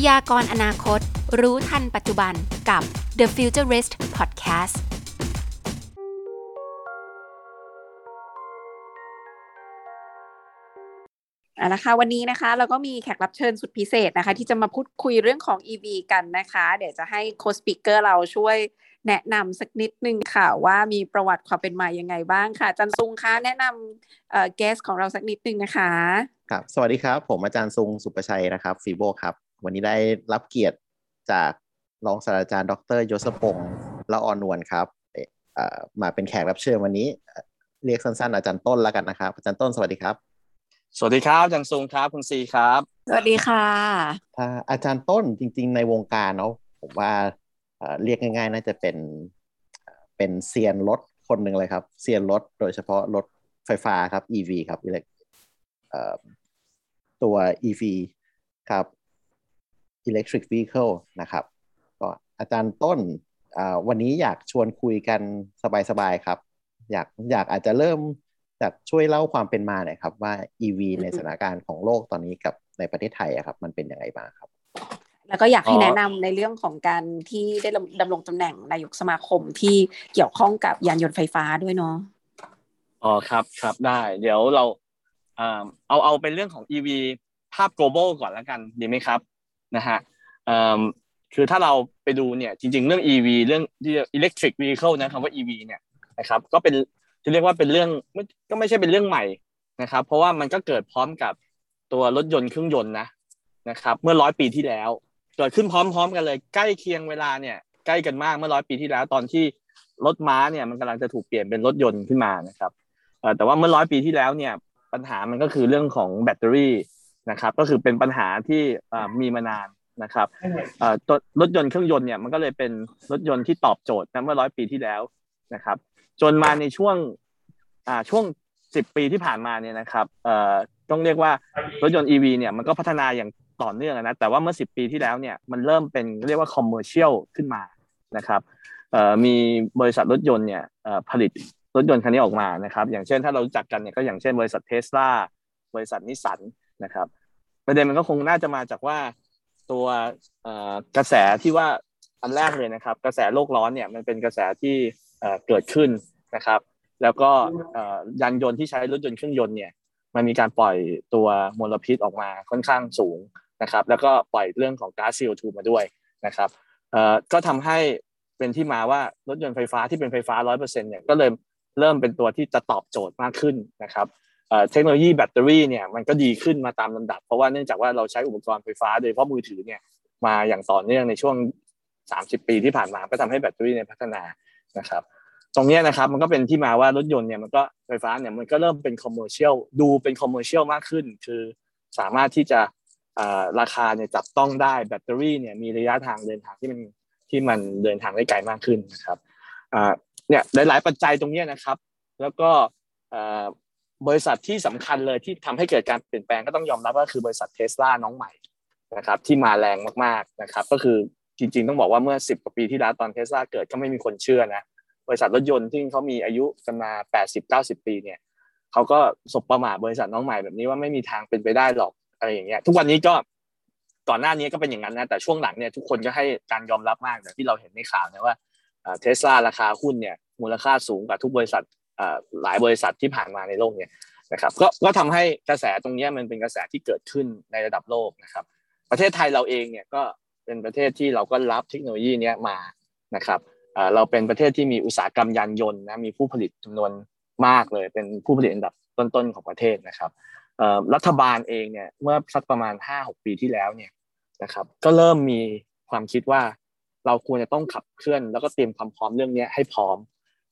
พยากรณ์อนาคตรู้ทันปัจจุบันกับ The Futurist Podcastนะคะวันนี้นะคะเราก็มีแขกรับเชิญสุดพิเศษนะคะที่จะมาพูดคุยเรื่องของ EV กันนะคะเดี๋ยวจะให้โค้ชสปีกเกอร์เราช่วยแนะนำสักนิดนึงค่ะว่ามีประวัติความเป็นมายังไงบ้างค่ะอาจารย์ซุงคะแนะนำเกสของเราสักนิดนึงนะคะครับสวัสดีครับผมอาจารย์ซุงสุประชัยนะครับฟีโบครับวันนี้ได้รับเกียรติจากรองศาสตราจารย์ดร.ยศพงษ์ละออนวลครับมาเป็นแขกรับเชิญวันนี้เรียกสั้นๆอาจารย์ต้นแล้วกันนะครับอาจารย์ต้นสวัสดีครับสวัสดีครับอาจารย์ซุงครับคุณซีครับสวัสดีค่ะอาจารย์ต้นจริงๆในวงการเนาะผมว่าเรียกง่ายๆน่าจะเป็นเซียนรถคนหนึ่งเลยครับเซียนรถโดยเฉพาะรถไฟฟ้าครับ EV ครับตัว EV ครับ Electric Vehicle นะครับก็อาจารย์ต้นวันนี้อยากชวนคุยกันสบายๆครับอยากอาจจะเริ่มจากช่วยเล่าความเป็นมาหน่อยครับว่า EV ในสถานการณ์ของโลกตอนนี้กับในประเทศไทยอะครับมันเป็นยังไงบ้างครับแล้วก็อยากให้แนะนำในเรื่องของการที่ได้ดำรงตำแหน่งนายกสมาคมที่เกี่ยวข้องกับยานยนต์ไฟฟ้าด้วยเนาะอ๋อครับครับได้เดี๋ยวเราเอาเป็นเรื่องของ EV ภาพ global ก่อนแล้วกันดีไหมครับนะฮะคือถ้าเราไปดูเนี่ยจริงๆเรื่อง EV เรื่อง electric vehicle นะคำว่า EV เนี่ยนะครับก็เป็นจะเรียกว่าเป็นเรื่องก็ไม่ใช่เป็นเรื่องใหม่นะครับเพราะว่ามันก็เกิดพร้อมกับตัวรถยนต์เครื่องยนต์นะครับเมื่อ100ปีที่แล้วเกิดขึ้นพร้อมๆกันเลยใกล้เคียงเวลาเนี่ยใกล้กันมากเมื่อ100ปีที่แล้วตอนที่รถม้าเนี่ยมันกำลังจะถูกเปลี่ยนเป็นรถยนต์ขึ้นมานะครับแต่ว่าเมื่อ100ปีที่แล้วเนี่ยปัญหามันก็คือเรื่องของแบตเตอรี่นะครับก็คือเป็นปัญหาที่มีมานานนะครับรถยนต์เครื่องยนต์เนี่ยมันก็เลยเป็นรถยนต์ที่ตอบโจทย์นะเมื่อ100ปีที่แล้วนะครับจนมาในช่วง10ปีที่ผ่านมาเนี่ยนะครับต้องเรียกว่ารถยนต์ EV เนี่ยมันก็พัฒนาอย่างต่อเนื่องนะแต่ว่าเมื่อ10ปีที่แล้วเนี่ยมันเริ่มเป็นเรียกว่าคอมเมอร์เชียลขึ้นมานะครับมีบริษัทรถยนต์เนี่ยผลิตรถยนต์คันนี้ออกมานะครับอย่างเช่นถ้าเรารู้จักกันเนี่ยก็อย่างเช่นบริษัท Tesla บริษัท Nissan นะครับประเด็นมันก็คงน่าจะมาจากว่าตัวกระแสที่ว่าอันแรกเลยนะครับกระแสโลกร้อนเนี่ยมันเป็นกระแสที่เกิดขึ้นนะครับแล้วก็ยานยนต์ที่ใช้รถยนต์เครื่องยนต์เนี่ยมันมีการปล่อยตัวมลพิษออกมาค่อนข้างสูงนะครับแล้วก็ปล่อยเรื่องของก๊าซ CO2 มาด้วยนะครับก็ทำให้เป็นที่มาว่ารถยนต์ไฟฟ้าที่เป็นไฟฟ้า 100% เนี่ยก็เริ่มเป็นตัวที่จะตอบโจทย์มากขึ้นนะครับเทคโนโลยีแบตเตอรี่เนี่ยมันก็ดีขึ้นมาตามลำดับเพราะว่าเนื่องจากว่าเราใช้อุปกรณ์ไฟฟ้าโดยเฉพาะมือถือเนี่ยมาอย่างต่อเนื่องในช่วง30ปีที่ผ่านมาก็ทำให้แบตเตอรี่เนี่ยพัฒนานะครับตรงนี้นะครับมันก็เป็นที่มาว่ารถยนต์เนี่ยมันก็ไฟฟ้าเนี่ยมันก็เริ่มเป็นคอมเมอร์เชียลดูเป็นคอมเมอร์เชียลมากขึ้นคือสามารถที่จะราคาเนี่ยจับต้องได้แบตเตอรี่เนี่ยมีระยะทางเดินทางที่มันเดินทางได้ไกลมากขึ้นนะครับเนี่ยหลายปัจจัยตรงนี้นะครับแล้วก็บริษัทที่สำคัญเลยที่ทำให้เกิดการเปลี่ยนแปลงก็ต้องยอมรับว่าคือบริษัท Tesla น้องใหม่นะครับที่มาแรงมากๆนะครับก็คือจริงๆต้องบอกว่าเมื่อ10กว่าปีที่แล้วตอน Tesla เกิดก็ไม่มีคนเชื่อนะบริษัทรถยนต์ที่เขามีอายุกันมา 80-90 ปีเนี่ยเขาก็สบประมาทบริษัทน้องใหม่แบบนี้ว่าไม่มีทางเป็นไปได้หรอกอะไรอย่างเงี้ยทุกวันนี้ก็ก่อนหน้านี้ก็เป็นอย่างนั้นนะแต่ช่วงหลังเนี่ยทุกคนก็ให้การยอมรับมากอย่างที่เราเห็นในข่าวนะว่าTesla ราคาหุ้นเนี่ยมูลค่าสูงกว่าทุกบริษัทหลายบริษัทที่ผ่านมาในโลกเนี่ยนะครับก็ทำให้กระแสตรงนี้มันเป็นกระแสที่เกิดขึ้นในระดับโลกนะครับประเทศไทยเราเองเนี่ยก็เป็นประเทศที่เราก็รับเทคโนโลยีนี้มานะครับเราเป็นประเทศที่มีอุตสาหกรรมยานยนต์นะมีผู้ผลิตจำนวนมากเลยเป็นผู้ผลิตอันดับต้นๆของประเทศนะครับรัฐบาลเองเนี่ยเมื่อสักประมาณ 5-6 ปีที่แล้วเนี่ยนะครับก็เริ่มมีความคิดว่าเราควรจะต้องขับเคลื่อนแล้วก็เตรียมความพร้อมเรื่องนี้ให้พร้อม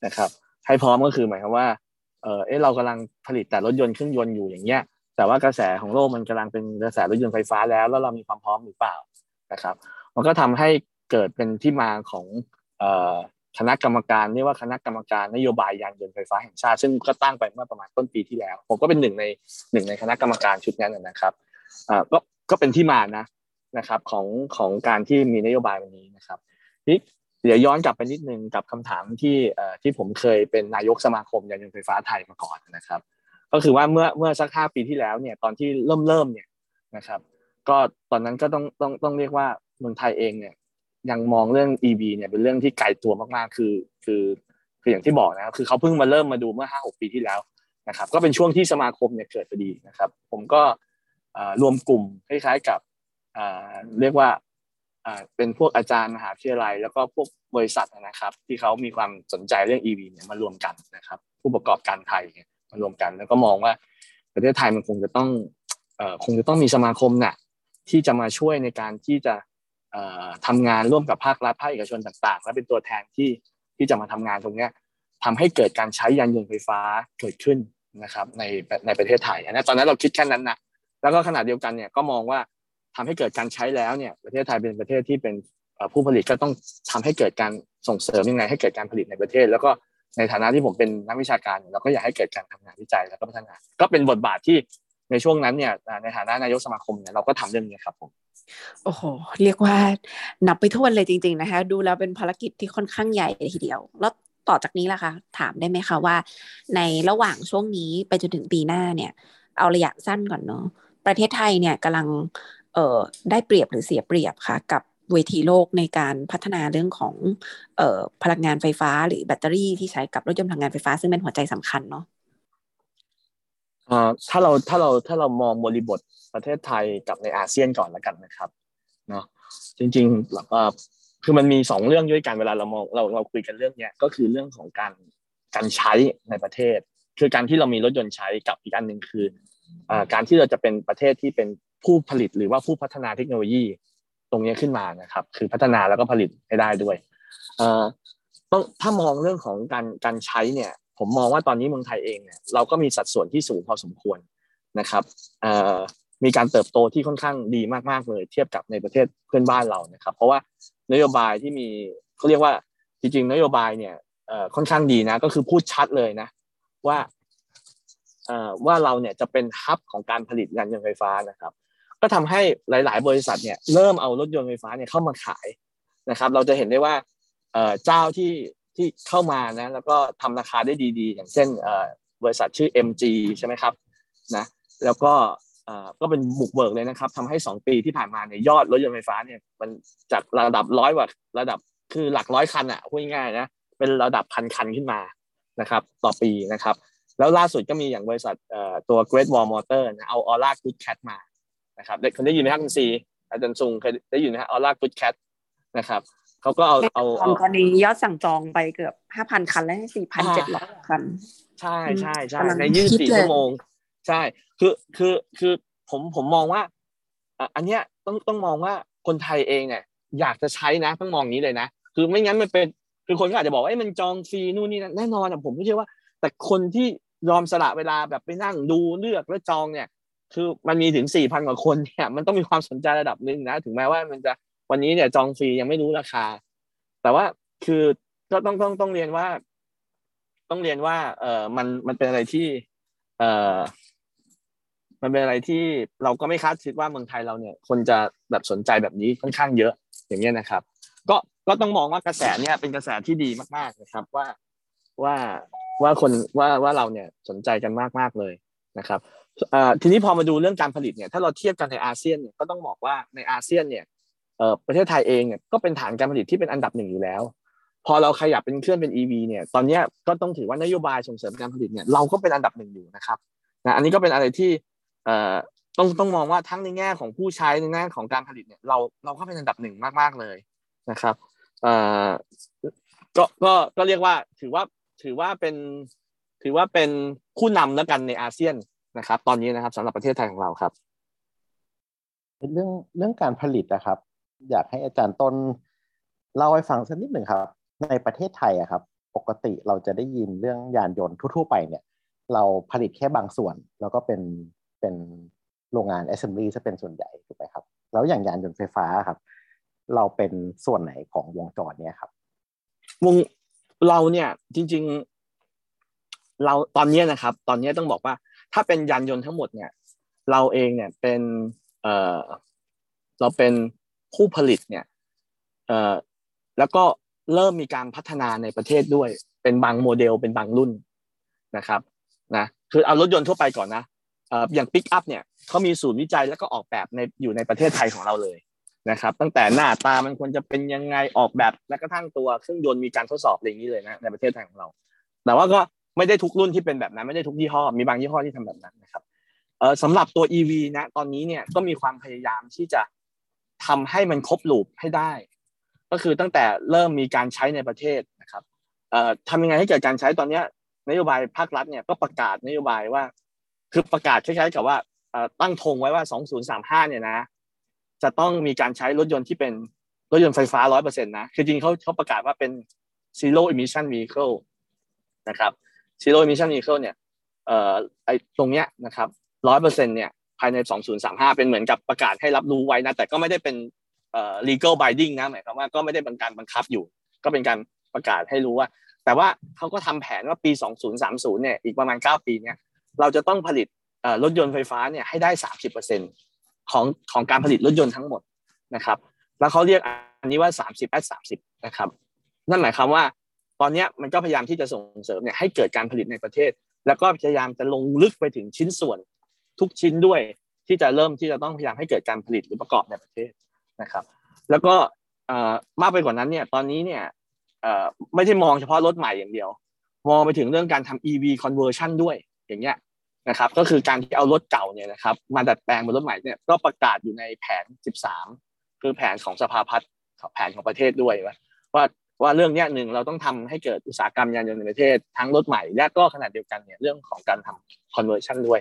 นะครับให้พร้อมก็คือหมายความว่าเรากำลังผลิตแต่รถยนต์เครื่องยนต์อยู่อย่างเงี้ยแต่ว่ากระแสของโลกมันกำลังเป็นกระแสรถยนต์ไฟฟ้าแล้วเรามีความพร้อมหรือเปล่านะครับมันก็ทำให้เกิดเป็นที่มาของคณะกรรมการเรียกว่าคณะกรรมการนโยบายยานยนต์ไฟฟ้าแห่งชาติซึ่งก็ตั้งไปเมื่อประมาณต้นปีที่แล้วผมก็เป็นหนึ่งในคณะกรรมการชุดนั้นนะครับก็เป็นที่มานะครับของการที่มีนโยบายวันนี้นะครับนี่เดี๋ยวย้อนกลับไปนิดนึงกับคำถามที่ผมเคยเป็นนายกสมาคมยานยนต์ไฟฟ้าไทยมาก่อนนะครับก็คือว่าเมื่อสัก5ปีที่แล้วเนี่ยตอนที่เริ่มเนี่ยนะครับ ก็ตอนนั้นก็ต้องเรียกว่าคนไทยเองเนี่ยยังมองเรื่อง EV เนี่ยเป็นเรื่องที่ไกลตัวมากๆคืออย่างที่บอกนะครับคือเขาเพิ่งมาเริ่มมาดูเมื่อ 5-6 ปีที่แล้วนะครับก็เป็นช่วงที่สมาคมเนี่ยเกิดพอดีนะครับผมก็รวมกลุ่มคล้ายๆกับเรียกว่าเป็นพวกอาจารย์มหาวิทยาลัยแล้วก็พวกบริษัทนะครับที่เขามีความสนใจเรื่อง EV เนี่ยมารวมกันนะครับผู้ประกอบการไทยมารวมกันแล้วก็มองว่าประเทศไทยมันคงจะต้องมีสมาคมน่ะที่จะมาช่วยในการที่จะทำงานร่วมกับภาครัฐภาคเอกชนต่างๆและเป็นตัวแทนที่จะมาทำงานตรงนี้ทำให้เกิดการใช้ยานยนต์ไฟฟ้าเกิดขึ้นนะครับในประเทศไทยนะตอนนั้นเราคิดแค่นั้นนะแล้วก็ขณะเดียวกันเนี่ยก็มองว่าทำให้เกิดการใช้แล้วเนี่ยประเทศไทยเป็นประเทศที่เป็นผู้ผลิตก็ต้องทำให้เกิดการส่งเสริมยังไงให้เกิดการผลิตในประเทศแล้วก็ในฐานะที่ผมเป็นนักวิชาการเราก็อยากให้เกิดการทำงานวิจัยแล้วก็พัฒนาก็เป็นบทบาทที่ในช่วงนั้นเนี่ยในฐานะนายกสมาคมเนี่ยเราก็ทำเรื่องนี้ครับผมโอ้โหเรียกว่านับไปทั่วเลยจริงๆนะคะดูแล้วเป็นภารกิจที่ค่อนข้างใหญ่ทีเดียวแล้วต่อจากนี้ล่ะคะถามได้ไหมคะว่าในระหว่างช่วงนี้ไปจนถึงปีหน้าเนี่ยเอาระยะสั้นก่อนเนาะประเทศไทยเนี่ยกำลังได้เปรียบหรือเสียเปรียบคะกับเวทีโลกในการพัฒนาเรื่องของพลังงานไฟฟ้าหรือแบตเตอรี่ที่ใช้กับรถยนต์พลังงานไฟฟ้าซึ่งเป็นหัวใจสำคัญเนาะถ้าเรามองบริบทประเทศไทยกับในอาเซียนก่อนแล้วกันนะครับเนาะจริงๆแล้วก็คือมันมี2เรื่องด้วยกันเวลาเรามองเราคุยกันเรื่องเนี้ยก็คือเรื่องของการใช้ในประเทศคือการที่เรามีรถยนต์ใช้กับอีกอันนึงคือการที่เราจะเป็นประเทศที่เป็นผู้ผลิตหรือว่าผู้พัฒนาเทคโนโลยีตรงนี้ขึ้นมานะครับคือพัฒนาแล้วก็ผลิตให้ได้ด้วยถ้ามองเรื่องของการใช้เนี่ยผมมองว่าตอนนี้เมืองไทยเองเนี่ยเราก็มีสัดส่วนที่สูงพอสมควรนะครับมีการเติบโตที่ค่อนข้างดีมากๆเลยเทียบกับในประเทศเพื่อนบ้านเรานะครับเพราะว่านโยบายที่มีเขาเรียกว่าจริงๆนโยบายเนี่ยค่อนข้างดีนะก็คือพูดชัดเลยนะว่าเราเนี่ยจะเป็นฮับของการผลิตยานยนต์ไฟฟ้านะครับก็ทำให้หลายๆบริษัทเนี่ยเริ่มเอารถยนต์ไฟฟ้าเนี่ยเข้ามาขายนะครับเราจะเห็นได้ว่าเจ้าที่เข้ามานะแล้วก็ทำราคาได้ดีๆอย่างเช่นบริษัทชื่อ MG ใช่ไหมครับนะแล้วก็เป็นบุกเบิกเลยนะครับทำให้2ปีที่ผ่านมาเนี่ยยอดรถยนต์ไฟฟ้าเนี่ยมันจากระดับ100กว่าระดับคือหลักร้อยคันอ่ะพูดง่ายๆนะเป็นระดับพันคันขึ้นมานะครับต่อปีนะครับแล้วล่าสุดก็มีอย่างบริษัทตัว Great Wall Motor นะเอา Aura Good Cat มานะครับเด็กคนได้ยินมั้ยครับคุณซีอาจารย์ซุงเคยได้ยินมั้ยฮะ Aura Good Cat นะครับเค้าก็เอาตอนนี้ยอดสั่งจองไปเกือบ 5,000 คันแล้ว 4,700 คันใช่ๆๆใน24ชั่วโมงใช่คือผมมองว่าอันเนี้ยต้องมองว่าคนไทยเองเนี่ยอยากจะใช้นะต้องมองนี้เลยนะคือไม่งั้นมันเป็นคือคนก็อาจจะบอกว่ามันจองฟรีนู่นนี่นั่นแน่นอนผมไม่เชื่อว่าแต่คนที่ยอมสละเวลาแบบไปนั่งดูเลือกแล้วจองเนี่ยคือมันมีถึง 4,000 กว่าคนเนี่ยมันต้องมีความสนใจระดับนึงนะถึงแม้ว่ามันจะวันนี้เนี่ยจองฟรียังไม่รู้ราคาแต่ว่าคือก็ต้องเรียนว่ามันเป็นอะไรที่มันเป็นอะไรที่เราก็ไม่คาดคิดว่าเมืองไทยเราเนี่ยคนจะแบบสนใจแบบนี้ค่อนข้างเยอะอย่างเงี้ยนะครับก็ต้องมองว่ากระแสเนี่ยเป็นกระแสที่ดีมากๆนะครับว่าคนว่าเราเนี่ยสนใจกันมากๆเลยนะครับทีนี้พอมาดูเรื่องการผลิตเนี่ยถ้าเราเทียบกันในอาเซียนเนี่ยก็ต้องบอกว่าในอาเซียนเนี่ยประเทศไทยเองเนี่ยก็เป็นฐานการผลิตที่เป็นอันดับ1อยู่แล้วพอเราขยับเป็นเคลื่อนเป็น EV เนี่ยตอนนี้ก็ต้องถือว่านโยบายส่งเสริมการผลิตเนี่ยเราก็เป็นอันดับ1อยู่นะครับนะอันนี้ก็เป็นอะไรที่ต้องมองว่าทั้งในแง่ของผู้ใช้ในแง่ของการผลิตเนี่ยเราก็เป็นอันดับ1มากๆเลยนะครับก็เรียกว่าถือว่าเป็นผู้นำแล้วกันในอาเซียนนะครับตอนนี้นะครับสำหรับประเทศไทยของเราครับเรื่องการผลิตนะครับอยากให้อาจารย์ต้นเล่าให้ฟังสักนิดหนึ่งครับในประเทศไทยอะครับปกติเราจะได้ยินเรื่องยานยนต์ทั่วๆไปเนี่ยเราผลิตแค่บางส่วนแล้วก็เป็นโรงงาน assembly จะเป็นส่วนใหญ่ถูกไหมครับแล้วอย่างยานยนต์ไฟฟ้าครับเราเป็นส่วนไหนของวงจรเนี่ยครับวงเราเนี่ยจริงๆเราตอนนี้นะครับตอนนี้ต้องบอกว่าถ้าเป็นยานยนต์ทั้งหมดเนี่ยเราเองเนี่ยเป็นเราเป็นผู้ผลิตเนี่ยแล้วก็เริ่มมีการพัฒนาในประเทศด้วยเป็นบางโมเดลเป็นบางรุ่นนะครับนะคือเอารถยนต์ทั่วไปก่อนนะ อย่างปิกอัพเนี่ยเขามีศูนย์วิจัยแล้วก็ออกแบบในอยู่ในประเทศไทยของเราเลยนะครับตั้งแต่หน้าตามันควรจะเป็นยังไงออกแบบและกระทั่งตัวเครื่องยนต์มีการทดสอบอะไรอย่างนี้เลยนะในประเทศไทยของเราแต่ว่าก็ไม่ได้ทุกรุ่นที่เป็นแบบนั้นไม่ได้ทุกยี่ห้อมีบางยี่ห้อที่ทำแบบนั้นนะครับสำหรับตัว EV นะตอนนี้เนี่ยก็มีความพยายามที่จะทำให้มันครบลูปให้ได้ก็คือตั้งแต่เริ่มมีการใช้ในประเทศนะครับทำยังไงให้เกิดการใช้ตอนนี้นโยบายภาครัฐเนี่ยก็ประกาศนโยบายว่าคือประกาศคล้ายๆกับว่าตั้งธงไว้ว่า2035เนี่ยนะจะต้องมีการใช้รถยนต์ที่เป็นรถยนต์ไฟฟ้า 100% นะคือจริงเขาประกาศว่าเป็น Zero Emission Vehicle นะครับ Zero Emission Vehicle เนี่ยไอ้ตรงเนี้ยนะครับ 100% เนี่ยภายใน2035เป็นเหมือนกับประกาศให้รับรู้ไว้นะแต่ก็ไม่ได้เป็นlegal binding นะหมายความว่าก็ไม่ได้เป็นการบังคับอยู่ก็เป็นการประกาศให้รู้ว่าแต่ว่าเขาก็ทำแผนว่าปี2030เนี่ยอีกประมาณ9ปีเนี่ยเราจะต้องผลิตรถยนต์ไฟฟ้าเนี่ยให้ได้ 30% ของการผลิตรถยนต์ทั้งหมดนะครับแล้วเขาเรียกอันนี้ว่า 30/30 นะครับนั่นหมายความว่าตอนนี้มันก็พยายามที่จะส่งเสริมเนี่ยให้เกิดการผลิตในประเทศแล้วก็พยายามจะลงลึกไปถึงชิ้นส่วนทุกชิ้นด้วยที่จะเริ่มที่จะต้องพยายามให้เกิดการผลิตหรือประกอบในประเทศนะครับแล้วก็มากไปกว่านั้นเนี่ยตอนนี้เนี่ยไม่ได้มองเฉพาะรถใหม่อย่างเดียวมองไปถึงเรื่องการทำ EV conversion ด้วยอย่างเงี้ยนะครับก็คือการที่เอารถเก่าเนี่ยนะครับมาดัดแปลงเป็นรถใหม่เนี่ยก็ประกาศอยู่ในแผน13คือแผนของสภาพัฒน์แผนของประเทศด้วยว่าเรื่องเนี้ย1เราต้องทำให้เกิดอุตสาหกรรมยานยนต์ในประเทศทั้งรถใหม่และก็ขณะเดียวกันเนี่ยเรื่องของการทำ conversion ด้วย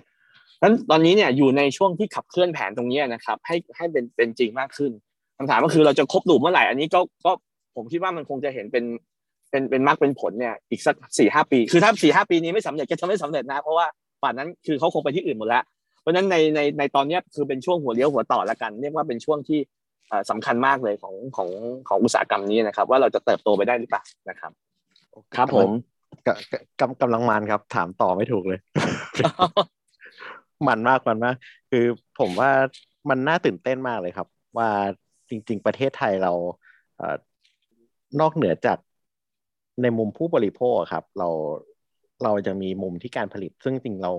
งั้นตอนนี้เนี่ยอยู่ในช่วงที่ขับเคลื่อนแผนตรงนี้นะครับให้เป็นจริงมากขึ้นคำถามก็คือเราจะครบลูปเมื่อไหร่อันนี้ก็ผมคิดว่ามันคงจะเห็นเป็นมรรคเป็นผลเนี่ยอีกสัก 4-5 ปีคือถ้า 4-5 ปีนี้ไม่สำเร็จก็จะไม่สำเร็จนะเพราะว่าป่านนั้นคือเขาคงไปที่อื่นหมดแล้วเพราะฉะนั้นในตอนนี้คือเป็นช่วงหัวเลี้ยวหัวต่อละกันเรียกว่าเป็นช่วงที่สำคัญมากเลยของอุตสาหกรรมนี้นะครับว่าเราจะเติบโตไปได้หรือเปล่านะครับครับผมกำลังมันครับถามต่อไม่ถูกเลยมันมากคือผมว่ามันน่าตื่นเต้นมากเลยครับว่าจริงๆประเทศไทยเรานอกเหนือจากในมุมผู้บริโภคครับเราจะมีมุมที่การผลิตซึ่งจริงเรา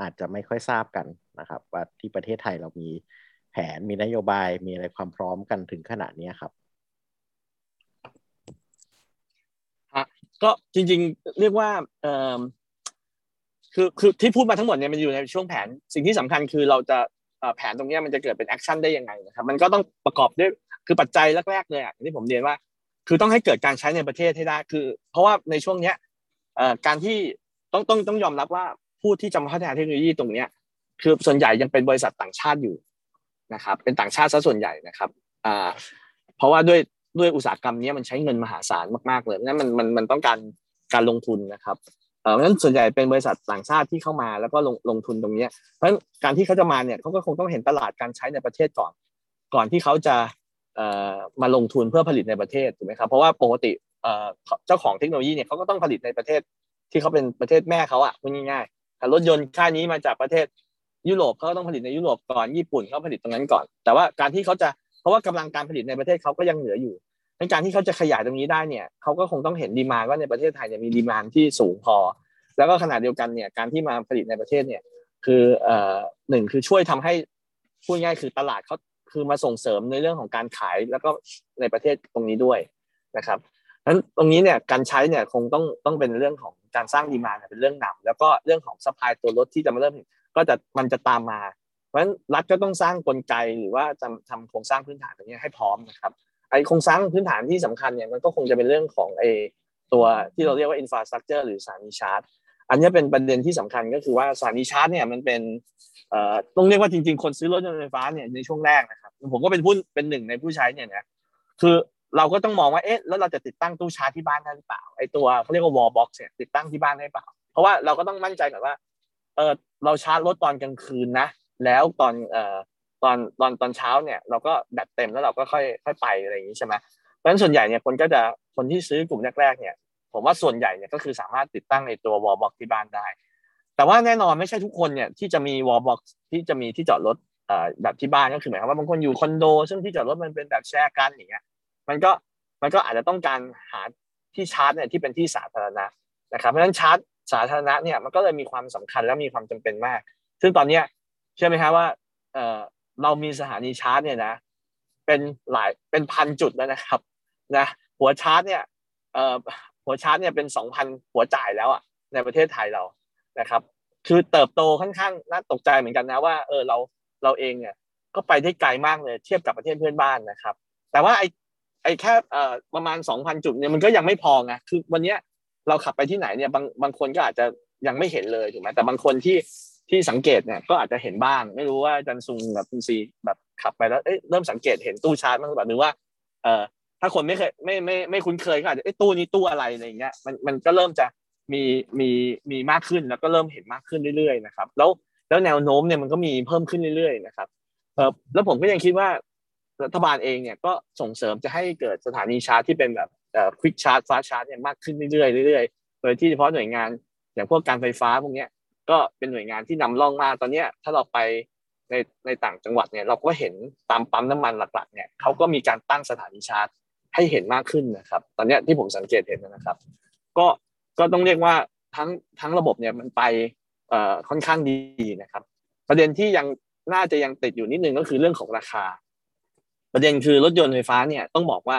อาจจะไม่ค่อยทราบกันนะครับว่าที่ประเทศไทยเรามีแผนมีนโยบายมีอะไรความพร้อมกันถึงขนาดนี้ครับก็จริงๆเรียกว่าคือที่พูดมาทั้งหมดเนี่ยมันอยู่ในช่วงแผนสิ่งที่สำคัญคือเราจะแผนตรงนี้มันจะเกิดเป็นแอคชั่นได้ยังไงนะครับมันก็ต้องประกอบด้วยคือปัจจัยแรกๆเลยอ่ะที่ผมเรียนว่าคือต้องให้เกิดการใช้ในประเทศให้ได้คือเพราะว่าในช่วงเนี้ยการที่ต้องยอมรับว่าผู้ที่จะมาพัฒนาเทคโนโลยีตรงเนี้ยคือส่วนใหญ่ยังเป็นบริษัทต่างชาติอยู่นะครับเป็นต่างชาติซะส่วนใหญ่นะครับเพราะว่าด้วยอุตสาหกรรมนี้มันใช้เงินมหาศาลมากๆเลยงั้นมันต้องการลงทุนนะครับงั้นส่วนใหญ่เป็นบริษัทต่างชาติที่เข้ามาแล้วก็ลงทุนตรงนี้เพราะฉะนั้นการที่เขาจะมาเนี่ยเขาก็คงต้องเห็นตลาดการใช้ในประเทศก่อนที่เขาจะมาลงทุนเพื่อผลิตในประเทศถูกไหมครับเพราะว่าปกติเจ้าของเทคโนโลยีเนี่ยเขาก็ต้องผลิตในประเทศที่เขาเป็นประเทศแม่เขาอ่ะพูดง่ายๆรถยนต์ค่ายนี้มาจากประเทศยุโรปเขาก็ต้องผลิตในยุโรปก่อนญี่ปุ่นเขาผลิตตรงนั้นก่อนแต่ว่าการที่เขาจะเพราะว่ากำลังการผลิตในประเทศเขาก็ยังเหลืออยู่ในการที่เขาจะขยายตรงนี้ได้เนี่ยเขาก็คงต้องเห็นดีมานด์ว่าในประเทศไทยเนี่ยมีดีมานด์ที่สูงพอแล้วก็ขณะเดียวกันเนี่ยการที่มาผลิตในประเทศเนี่ยคือ1คือช่วยทำให้พูดง่ายคือตลาดเขาคือมาส่งเสริมในเรื่องของการขายแล้วก็ในประเทศตรงนี้ด้วยนะครับนั้นตรงนี้เนี่ยการใช้เนี่ยคงต้องเป็นเรื่องของการสร้างดีมานด์เป็นเรื่องนำแล้วก็เรื่องของซัพพลายตัวรถที่จะมาเริ่มก็จะมันจะตามมาเพราะฉะนั้นรัฐก็ต้องสร้างกลไกหรือว่าทำโครงสร้างพื้นฐานตรงนี้ให้พร้อมนะครับไอ้โครงสร้างพื้นฐานที่สำคัญเนี่ยมันก็คงจะเป็นเรื่องของไอ้ตัวที่เราเรียกว่า infrastructure หรือสถานีชาร์จอันนี้เป็นประเด็นที่สำคัญก็คือว่าสถานีชาร์จเนี่ยมันเป็นต้องเรียกว่าจริงๆคนซื้อรถยนต์ไฟฟ้าเนี่ยในช่วงแรกนะครับผมก็เป็นหนึ่งในผู้ใช้เนี่ยนะคือเราก็ต้องมองว่าเอ๊ะแล้วเราจะติดตั้งตู้ชาร์จที่บ้านได้หรือเปล่าไอ้ตัวเขาเรียกว่า wall box เนี่ยติดตั้งที่บ้านได้เปล่าเพราะว่าเราก็ต้องมั่นใจก่อนว่าเราชาร์จรถตอนกลางคืนนะแล้วตอนเช้าเนี่ยเราก็แบตเต็มแล้วเราก็ค่อยไปอะไรอย่างนี้ใช่ไหมเพราะฉะนั้นส่วนใหญ่เนี่ยคนที่ซื้อกลุ่มแรกๆเนี่ยผมว่าส่วนใหญ่เนี่ยก็คือสามารถติดตั้งในตัว wall box ที่บ้านได้แต่ว่าแน่นอนไม่ใช่ทุกคนเนี่ยที่จะมี wall box ที่จะมีที่จอดรถแบบที่บ้านก็คือหมายความว่าบางคนอยู่คอนโดซึ่งที่จอดรถมันเป็นแบบแชร์กันอย่างเงี้ยมันก็อาจจะต้องการหาที่ชาร์จเนี่ยที่เป็นที่สาธารณะนะครับเพราะฉะนั้นชาร์จสาธารณะเนี่ยมันก็เลยมีความสำคัญและมีความจำเป็นมาก ซึ่งตอนนี้เชื่อไหมฮะว่าเรามีสถานีชาร์จเนี่ยนะเป็นพันจุดแล้วนะครับนะหัวชาร์จเนี่ยเป็น 2,000 หัวจ่ายแล้วอ่ะในประเทศไทยเรานะครับคือเติบโตค่อนข้างน่าตกใจเหมือนกันนะว่าเราเองเนี่ยก็ไปได้ไกลมากเลยเทียบกับประเทศเพื่อนบ้านนะครับแต่ว่าไอ้แค่ประมาณ 2,000 จุดเนี่ยมันก็ยังไม่พอไงคือวันนี้เราขับไปที่ไหนเนี่ยบางคนก็อาจจะยังไม่เห็นเลยถูกมั้ยแต่บางคนที่สังเกตเนี่ยก็อาจจะเห็นบ้างไม่รู้ว่าอาจารย์ซุงกับคุณซีแบบขับไปแล้วเริ่มสังเกตเห็นตู้ชาร์จบ้างแบบนึงว่าถ้าคนไม่เคยไม่คุ้นเคยก็อาจจะตู้นี้ตู้อะไรอะไรอย่างเงี้ยมันก็เริ่มจะมีมากขึ้นแล้วก็เริ่มเห็นมากขึ้นเรื่อยๆนะครับแล้วแนวโน้มเนี่ยมันก็มีเพิ่มขึ้นเรื่อยๆนะครับแล้วผมก็ยังคิดว่ารัฐบาลเองเนี่ยก็ส่งเสริมจะให้เกิดสถานีชาร์จที่เป็นแบบQuick Charge Fast Charge เนี่ยมากขึ้นเรื่อยๆเรื่อยๆโดยที่เฉพาะหน่วยงานอย่างพวกการไฟฟ้าพวกเนี้ยก็เป็นหน่วยงานที่นำร่องมาตอนนี้ถ้าเราไปในต่างจังหวัดเนี่ยเราก็เห็นตามปั๊มน้ำมันหลักๆเนี่ยเขาก็มีการตั้งสถานีชาร์จให้เห็นมากขึ้นนะครับตอนนี้ที่ผมสังเกตเห็นนะครับก็ต้องเรียกว่าทั้งระบบเนี่ยมันไปค่อนข้างดีนะครับประเด็นที่ยังน่าจะยังติดอยู่นิดนึงก็คือเรื่องของราคาประเด็นคือรถยนต์ไฟฟ้าเนี่ยต้องบอกว่า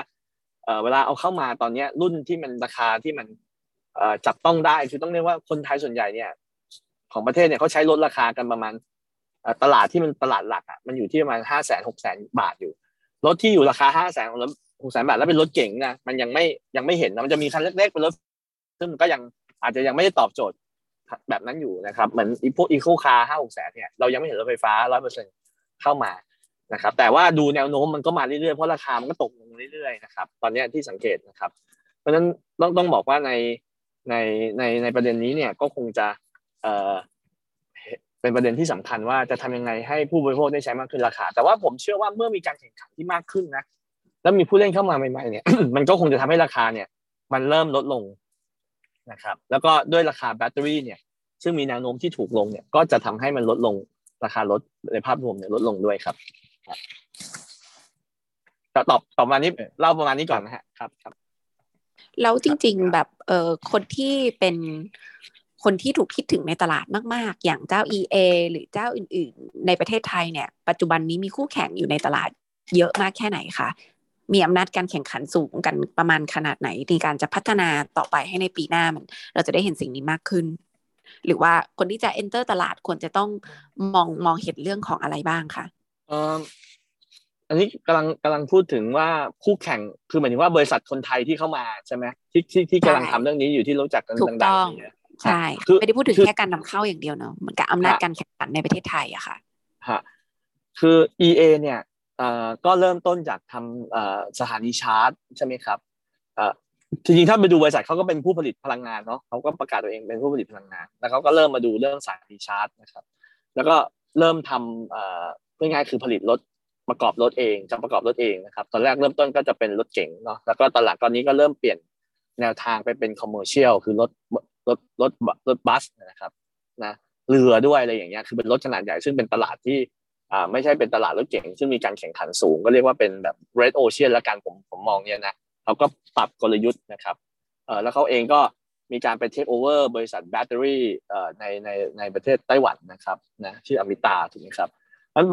เวลาเอาเข้ามาตอนนี้รุ่นที่มันราคาที่มันจับต้องได้คือต้องเรียกว่าคนไทยส่วนใหญ่เนี่ยของประเทศเนี่ยเขาใช้ลดราคากันประมาณตลาดที่มันตลาดหลักอ่ะมันอยู่ที่ประมาณ 500,000-600,000 บาทอยู่รถที่อยู่ราคา 500,000-600,000 บาทแล้วเป็นรถเก๋งนะมันยังไม่เห็นนะมันจะมีคันเล็กๆเป็นรถซึ่งก็ยังอาจจะยังไม่ได้ตอบโจทย์แบบนั้นอยู่นะครับเหมือนพวกอีโคคาร์ 500,000-600,000 เนี่ยเรายังไม่เห็นรถไฟฟ้า 100% เข้ามานะครับแต่ว่าดูแนวโน้มมันก็มาเรื่อยๆเพราะราคามันก็ตกลงเรื่อยๆนะครับตอนนี้ที่สังเกตนะครับเพราะฉะนั้นต้องบอกว่าในประเด็นนี้เนี่ยก็คงจะเป็นประเด็นที่สำคัญว่าจะทำยังไงให้ผู้บริโภคได้ใช้มากขึ้นราคาแต่ว่าผมเชื่อว่าเมื่อมีการแข่งขันที่มากขึ้นนะแล้วมีผู้เล่นเข้ามาใหม่ๆเนี่ย มันก็คงจะทำให้ราคาเนี่ยมันเริ่มลดลงนะครับแล้วก็ด้วยราคาแบตเตอรี่เนี่ยซึ่งมีแนวโน้มที่ถูกลงเนี่ยก็จะทำให้มันลดลงราคารถในภาพรวมเนี่ยลดลงด้วยครับตอบมานี้เล่าประมาณนี้ก่อนนะฮะครับแล้วจริงๆแบบคนที่เป็นคนที่ถูกคิดถึงในตลาดมากๆอย่างเจ้า EA หรือเจ้าอื่นๆในประเทศไทยเนี่ยปัจจุบันนี้มีคู่แข่งอยู่ในตลาดเยอะมากแค่ไหนคะมีอำนาจการแข่งขันสูงกันประมาณขนาดไหนในการจะพัฒนาต่อไปให้ในปีหน้ามันเราจะได้เห็นสิ่งนี้มากขึ้นหรือว่าคนที่จะ enter ตลาดควรจะต้องมองเห็นเรื่องของอะไรบ้างคะอันนี้กำลังพูดถึงว่าคู่แข่งคือหมายถึงว่าบริษัทคนไทยที่เข้ามาใช่ไหมที่กำลังทำเรื่องนี้อยู่ที่รู้จักกันดังๆเนี่ยใช่ไม่ได้พูดถึงแค่การนำเข้าอย่างเดียวเนาะเหมือนกับอำนาจการแข่งขันในประเทศไทยอะค่ะคือ EA เนี่ยก็เริ่มต้นจากทำสถานีชาร์จใช่ไหมครับจริงๆถ้าไปดูบริษัทเขาก็เป็นผู้ผลิตพลังงานเนาะเขาก็ประกาศตัวเองเป็นผู้ผลิตพลังงานแล้วเขาก็เริ่มมาดูเรื่องสถานีชาร์จนะครับแล้วก็เริ่มทำง่ายๆคือผลิตรถประกอบรถเองจะประกอบรถเองนะครับตอนแรกเริ่มต้นก็จะเป็นรถเก๋งเนาะแล้วก็ตอนหลังตอนนี้ก็เริ่มเปลี่ยนแนวทางไปเป็นคอมเมอร์เชียลคือรถบัสนะครับนะเรือด้วยอะไรอย่างเงี้ยคือเป็นรถขนาดใหญ่ซึ่งเป็นตลาดที่ไม่ใช่เป็นตลาดรถเก๋งซึ่งมีการแข่งขันสูงก็เรียกว่าเป็นแบบ Great Ocean ละกันผมมองเนี่ยนะเขาก็ปรับกลยุทธ์นะครับแล้วเขาเองก็มีการไปเทคโอเวอร์บริษัทแบตเตอรี่ในประเทศไต้หวันนะครับนะชื่ออมิตาถูกมั้ยครับงั้น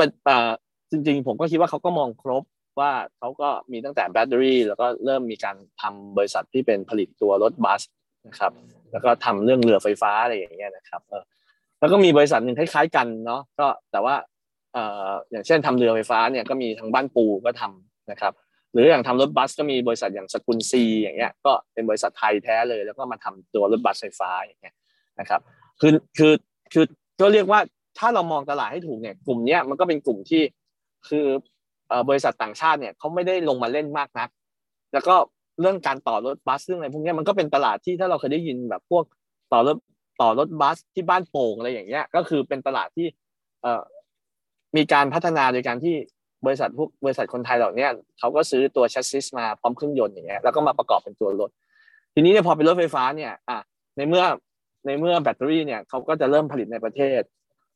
จริงๆผมก็คิดว่าเขาก็มองครบว่าเขาก็มีตั้งแต่แบตเตอรี่แล้วก็เริ่มมีการทำบริษัทที่เป็นผลิตตัวรถบัสนะครับแล้วก็ทำเรื่องเรือไฟฟ้าอะไรอย่างเงี้ยนะครับแล้วก็มีบริษัทหนึ่งคล้ายๆกันเนาะก็แต่ว่าอย่างเช่นทำเรือไฟฟ้าเนี่ยก็มีทางบ้านปูก็ทำนะครับหรืออย่างทำรถบัสก็มีบริษัทอย่างสกุลซีอย่างเงี้ยก็เป็นบริษัทไทยแท้เลยแล้วก็มาทำตัวรถบัสไฟฟ้าอย่างเงี้ยนะครับคือก็เรียกว่าถ้าเรามองตลาดให้ถูกเนี่ยกลุ่มเนี้ยมันก็เป็นกลุ่มที่คือบริษัทต่างชาติเนี่ยเขาไม่ได้ลงมาเล่นมากนักแล้วก็เรื่องการต่อรถบัสเรื่องอะไรพวกนี้มันก็เป็นตลาดที่ถ้าเราเคยได้ยินแบบพวกต่อรถบัสที่บ้านโป่งอะไรอย่างเงี้ยก็คือเป็นตลาดที่มีการพัฒนาโดยการที่บริษัทคนไทยเหล่านี้เขาก็ซื้อตัวแชสซิสมาพร้อมเครื่องยนต์อย่างเงี้ยแล้วก็มาประกอบเป็นตัวรถทีนี้เนี่ยพอเป็นรถไฟฟ้าเนี่ยในเมื่อแบตเตอรี่เนี่ยเขาก็จะเริ่มผลิตในประเทศ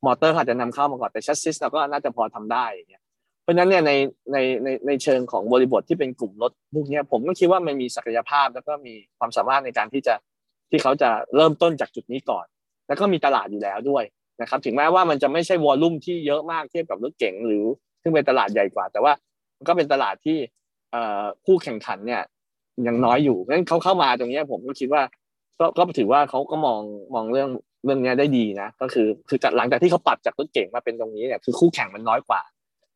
มอเตอร์อาจจะนำเข้ามาก่อนแต่แชสซิสเราก็น่าจะพอทำได้อย่างเงี้ยเพราะฉะนั้นเนี่ยในเชิงของบริบทที่เป็นกลุ่มรถพวกนี้ผมก็คิดว่ามันมีศักยภาพแล้วก็มีความสามารถในการที่เขาจะเริ่มต้นจากจุดนี้ก่อนแล้วก็มีตลาดอยู่แล้วด้วย นะครับถึงแม้ว่ามันจะไม่ใช่วอลลุ่มที่เยอะมากเทียบกับรถเก๋งหรือซึ่งเป็นตลาดใหญ่กว่าแต่ว่ามันก็เป็นตลาดที่คู่แข่งขันเนี่ยยังน้อยอยู่งั้นเขาเข้ามาตรงนี้ผมก็คิดว่าก็ถือว่าเขาก็มองเรื่องนี้ได้ดีนะก็คือหลังจากที่เขาปรับจากรถเก๋งมาเป็นตรงนี้เนี่ยคือคู่แข่งมันน้อยกว่า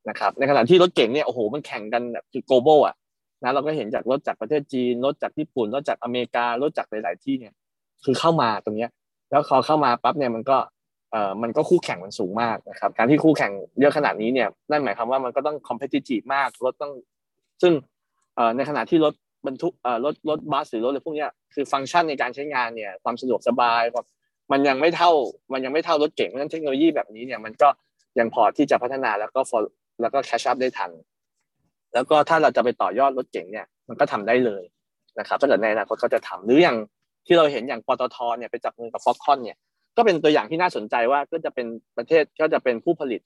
นะครับในขณะที่รถเก๋งเนี่ยโอ้โหมันแข่งกันแบบคือ global อ่ะนะเราก็เห็นจากรถจากประเทศจีนรถจากญี่ปุ่นรถจากอเมริการถจากหลายๆที่เนี่ยคือเข้ามาตรงนี้แล้วพอเข้ามาปั๊บเนี่ยมันก็คู่แข่งมันสูงมากนะครับการที่คู่แข่งเยอะขนาดนี้เนี่ยนั่นหมายความว่ามันก็ต้อง competitive มากรถต้องซึ่งในขณะที่รถบรรทุกรถบัสหรือรถอะไรพวกนี้คือฟังก์ชันในการใช้งานเนี่ยความสะดวกสบายมันยังไม่เท่ารถเก่งเพราะฉะนั้นเทคโนโลยีแบบนี้เนี่ยมันก็ยังพอที่จะพัฒนาแล้วก็ catch up ได้ทันแล้วก็ถ้าเราจะไปต่อยอดรถเก่งเนี่ยมันก็ทำได้เลยนะครับถ้าเกิดในอนาคตเขาจะทำหรืออย่างที่เราเห็นอย่างปตท.เนี่ยไปจับมือกับฟ็อกคอนเนี่ยก็เป็นตัวอย่างที่น่าสนใจว่าก็จะเป็นประเทศก็จะเป็นผู้ผลิต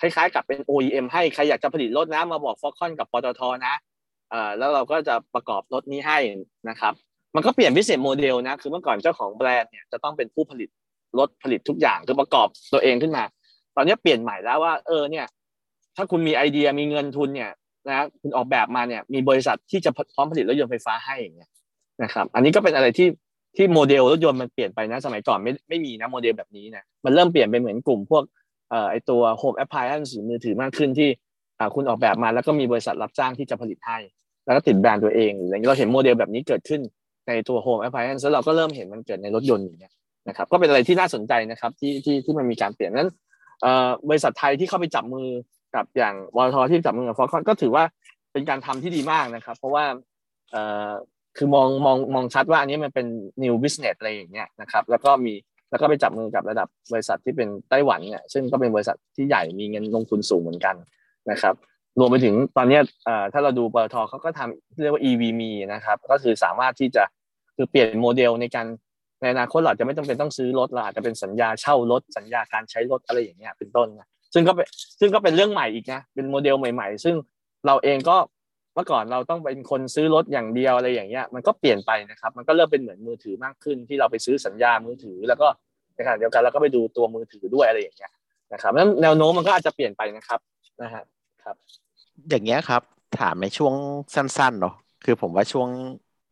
คล้ายๆกับเป็น OEM ให้ใครอยากจะผลิตรถนะมาบอกฟ็อกคอนกับปตท.นะแล้วเราก็จะประกอบรถนี้ให้นะครับมันก็เปลี่ยน business model นะคือเมื่อก่อนเจ้าของแบรนด์เนี่ยจะต้องเป็นผู้ผลิตรถผลิตทุกอย่างคือประกอบตัวเองขึ้นมาตอนนี้เปลี่ยนใหม่แล้วว่าเนี่ยถ้าคุณมีไอเดียมีเงินทุนเนี่ยนะคุณออกแบบมาเนี่ยมีบริษัทที่จะพร้อมผลิตรถยนต์ไฟฟ้าให้อย่างเงี้ยนะครับอันนี้ก็เป็นอะไรที่โมเดลรถยนต์มันเปลี่ยนไปนะสมัยก่อนไม่มีนะโมเดลแบบนี้นะมันเริ่มเปลี่ยนไปเหมือนกลุ่มพวกไอตัว Home Appliance หรือมือถือมากขึ้นที่คุณออกแบบมาแล้วก็มีบริษัทรับจ้างที่จะผลิตให้แล้วก็ติดแบรนด์ตัวเองอย่างนี้เราเห็นโมเดลแบบนี้เกิดขึ้นในตัว Home Appliance แล้วเราก็เริ่มเห็นมันเกิดในรถยนต์อย่างเงี้ยนะครับก็เป็นอะไรที่น่าสนใจนะครับที่มันมีการเปลี่ยนนั้นบริษัทไทยที่เข้าไปจับมือกับอย่างวททที่จับมือกับฟอร์คอนก็ถือว่าเป็นการทำที่ดีมากนะครับเพราะว่าคือมองชัดว่าอันนี้มันเป็น new business อะไรอย่างเงี้ยนะครับแล้วก็ไปจับมือกับระดับบริษัทที่เป็นไต้หวันเนี่ยซึ่งก็เป็นบริษัทที่ใหญ่มีเงินลงทุนสูงเหมือนกันนะครับรวมไปถึงตอนนี้ถ้าเราดูปตท.เขาก็ทำเรียกว่า EV มีนะครับก็คือสามารถที่จะคือเปลี่ยนโมเดลในการในอนาคตเราจะไม่จำเป็นต้องซื้อรถเราอาจจะเป็นสัญญาเช่ารถสัญญาการใช้รถอะไรอย่างเงี้ยเป็นต้นนะซึ่งก็เป็นเรื่องใหม่อีกนะเป็นโมเดลใหม่ๆซึ่งเราเองก็เมื่อก่อนเราต้องเป็นคนซื้อรถอย่างเดียวอะไรอย่างเงี้ยมันก็เปลี่ยนไปนะครับมันก็เริ่มเป็นเหมือนมือถือมากขึ้นที่เราไปซื้อสัญญามือถือแล้วก็ในขณะเดียวกันเราก็ไปดูตัวมือถือด้วยอะไรอย่างเงี้ยนะครับแล้วแนวโน้มมันก็อาจจะเปลี่ยนไปนะครับนะฮะครับอย่างเงี้ยครับถามในช่วงสั้นๆเนาะคือผมว่าช่วง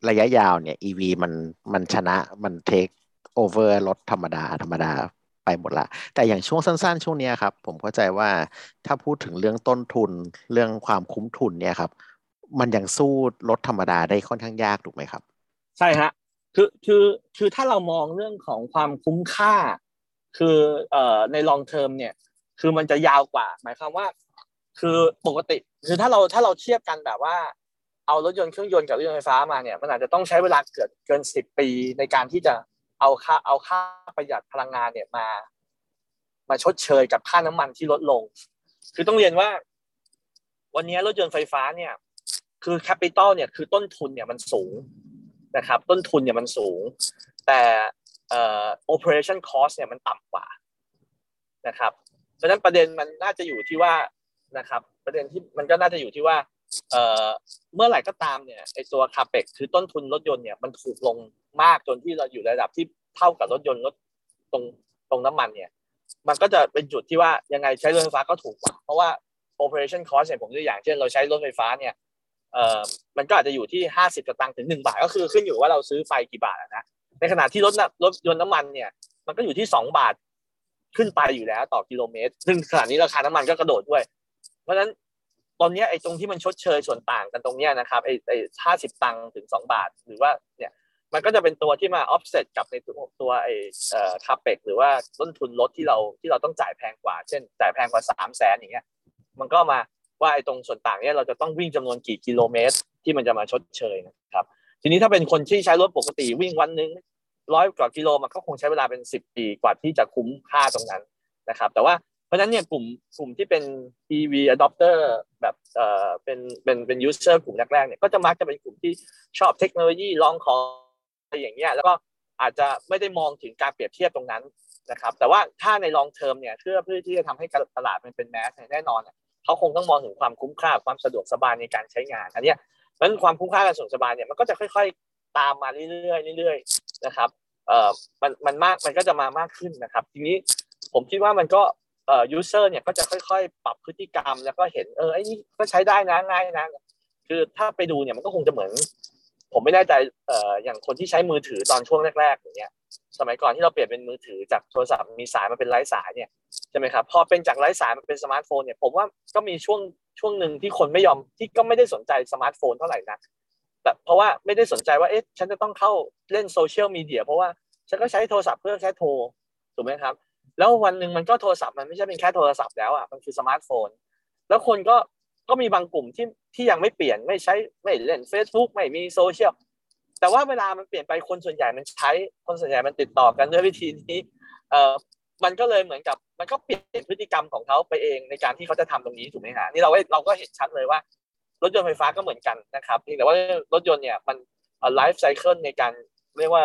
ระยะยาวเนี่ย EV มันชนะมันเทคโอเวอร์รถธรรมดาไปหมดละแต่อย่างช่วงสั้นๆช่วงเนี้ยครับผมเข้าใจว่าถ้าพูดถึงเรื่องต้นทุนเรื่องความคุ้มทุนเนี่ยครับมันยังสู้รถธรรมดาได้ค่อนข้างยากถูกไหมครับใช่ฮะคือถ้าเรามองเรื่องของความคุ้มค่าคือใน long term เนี่ยคือมันจะยาวกว่าหมายความว่าคือปกติคือถ้าเราเทียบกันแบบว่าเอารถยนต์เครื่องยนต์กับรถยนต์ไฟฟ้ามาเนี่ยมันอาจจะต้องใช้เวลาเกิน10ปีในการที่จะเอาค่าประหยัดพลังงานเนี่ยมาชดเชยกับค่าน้ำมันที่ลดลงคือต้องเรียนว่าวันนี้รถยนต์ไฟฟ้าเนี่ยคือแคปิตอลเนี่ยคือต้นทุนเนี่ยมันสูงนะครับต้นทุนเนี่ยมันสูงแต่operation cost เนี่ยมันต่ำกว่านะครับเพราะฉะนั้นประเด็นมันน่าจะอยู่ที่ว่านะครับประเด็นที่มันก็น่าจะอยู่ที่ว่าเมื่อไหร่ก็ตามเนี่ยไอ้ตัว CAPEX คือต้นทุนรถยนต์เนี่ยมันถูกลงมากจนที่เราอยู่ระดับที่เท่ากับรถยนต์รถตรงน้ำมันเนี่ยมันก็จะเป็นจุดที่ว่ายังไงใช้รถไฟฟ้าก็ถูกกว่าเพราะว่า operation cost เนี่ยผมยกตัวอย่างเช่นเราใช้รถไฟฟ้าเนี่ยมันก็อาจจะอยู่ที่50สตางค์ถึง1บาทก็คือขึ้นอยู่ว่าเราซื้อไฟกี่บาทนะในขณะที่รถยนต์น้ำมันเนี่ยมันก็อยู่ที่2บาทขึ้นไปอยู่แล้วต่อกิโลเมตรซึ่งขณะนี้ราคาน้ำมันก็กระโดดด้วยเพราะฉะนั้นตอนนี้ไอ้ตรงที่มันชดเชยส่วนต่างกันตรงเนี้ยนะครับไอ้50ตังค์ถึง2บาทหรือว่าเนี่ยมันก็จะเป็นตัวที่มา offset กับในตัวไอ้CAPEX หรือว่าต้นทุนรถที่เราต้องจ่ายแพงกว่าเช่นจ่ายแพงกว่า 300,000 อย่างเงี้ยมันก็มาว่าไอ้ตรงส่วนต่างเนี่ยเราจะต้องวิ่งจำนวนกี่กิโลเมตรที่มันจะมาชดเชยนะครับทีนี้ถ้าเป็นคนที่ใช้รถปกติวิ่งวันนึง100กว่ากิโลมันก็คงใช้เวลาเป็น10ปีกว่าที่จะคุ้มค่าตรงนั้นนะครับแต่ว่าเพราะฉะนั้นเนี่ยกลุ่มที่เป็น EV adopter แบบเป็น user กลุ่มแรกๆเนี่ยก็จะมักจะเป็นกลุ่มที่ชอบเทคโนโลยีลองของอะไรอย่างเงี้ยแล้วก็อาจจะไม่ได้มองถึงการเปรียบเทียบตรงนั้นนะครับแต่ว่าถ้าใน long term เนี่ยเพื่อที่จะทำให้ตลาดมันเป็น mass แน่นอนเขาคงต้องมองถึงความคุ้มค่าความสะดวกสบายในการใช้งานอันเนี้ยนั้นความคุ้มค่าการสะดวกสบายเนี่ยมันก็จะค่อยๆตามมาเรื่อยๆนะครับมันก็จะมามากขึ้นนะครับทีนี้ ผมคิดว่ามันก็ยูเซอร์เนี่ยก็จะค่อยๆปรับพฤติกรรมแล้วก็เห็นไอ้นี่ก็ใช้ได้นะง่ายนะคือถ้าไปดูเนี่ยมันก็คงจะเหมือนผมไม่แน่ใจอย่างคนที่ใช้มือถือตอนช่วงแรกๆอย่างเงี้ยสมัยก่อนที่เราเปลี่ยนเป็นมือถือจากโทรศัพท์มีสายมาเป็นไร้สายเนี่ยใช่ไหมครับพอเป็นจากไร้สายมาเป็นสมาร์ทโฟนเนี่ยผมว่าก็มีช่วงนึงที่คนไม่ยอมที่ก็ไม่ได้สนใจสมาร์ทโฟนเท่าไหร่นักแบบเพราะว่าไม่ได้สนใจว่าเอ๊ะฉันจะต้องเข้าเล่นโซเชียลมีเดียเพราะว่าฉันก็ใช้โทรศัพท์เพื่อแค่โทรถูกไหมครับแล้ววันนึงมันก็โทรศัพท์มันไม่ใช่เป็นแค่โทรศัพท์แล้วอ่ะมันคือสมาร์ทโฟนแล้วคนก็มีบางกลุ่มที่ยังไม่เปลี่ยนไม่ใช้ไม่เล่น Facebook ไม่มีโซเชียลแต่ว่าเวลามันเปลี่ยนไปคนส่วนใหญ่มันใช้คนส่วนใหญ่มันติดต่อกันด้วยวิธีนี้มันก็เลยเหมือนกับมันก็เปลี่ยนพฤติกรรมของเขาไปเองในการที่เขาจะทำตรงนี้ถูกไหมฮะนี่เราก็เห็นชัดเลยว่ารถยนต์ไฟฟ้าก็เหมือนกันนะครับเพียงแต่ว่ารถยนต์เนี่ยมันไลฟ์ไซเคิลในการเรียกว่า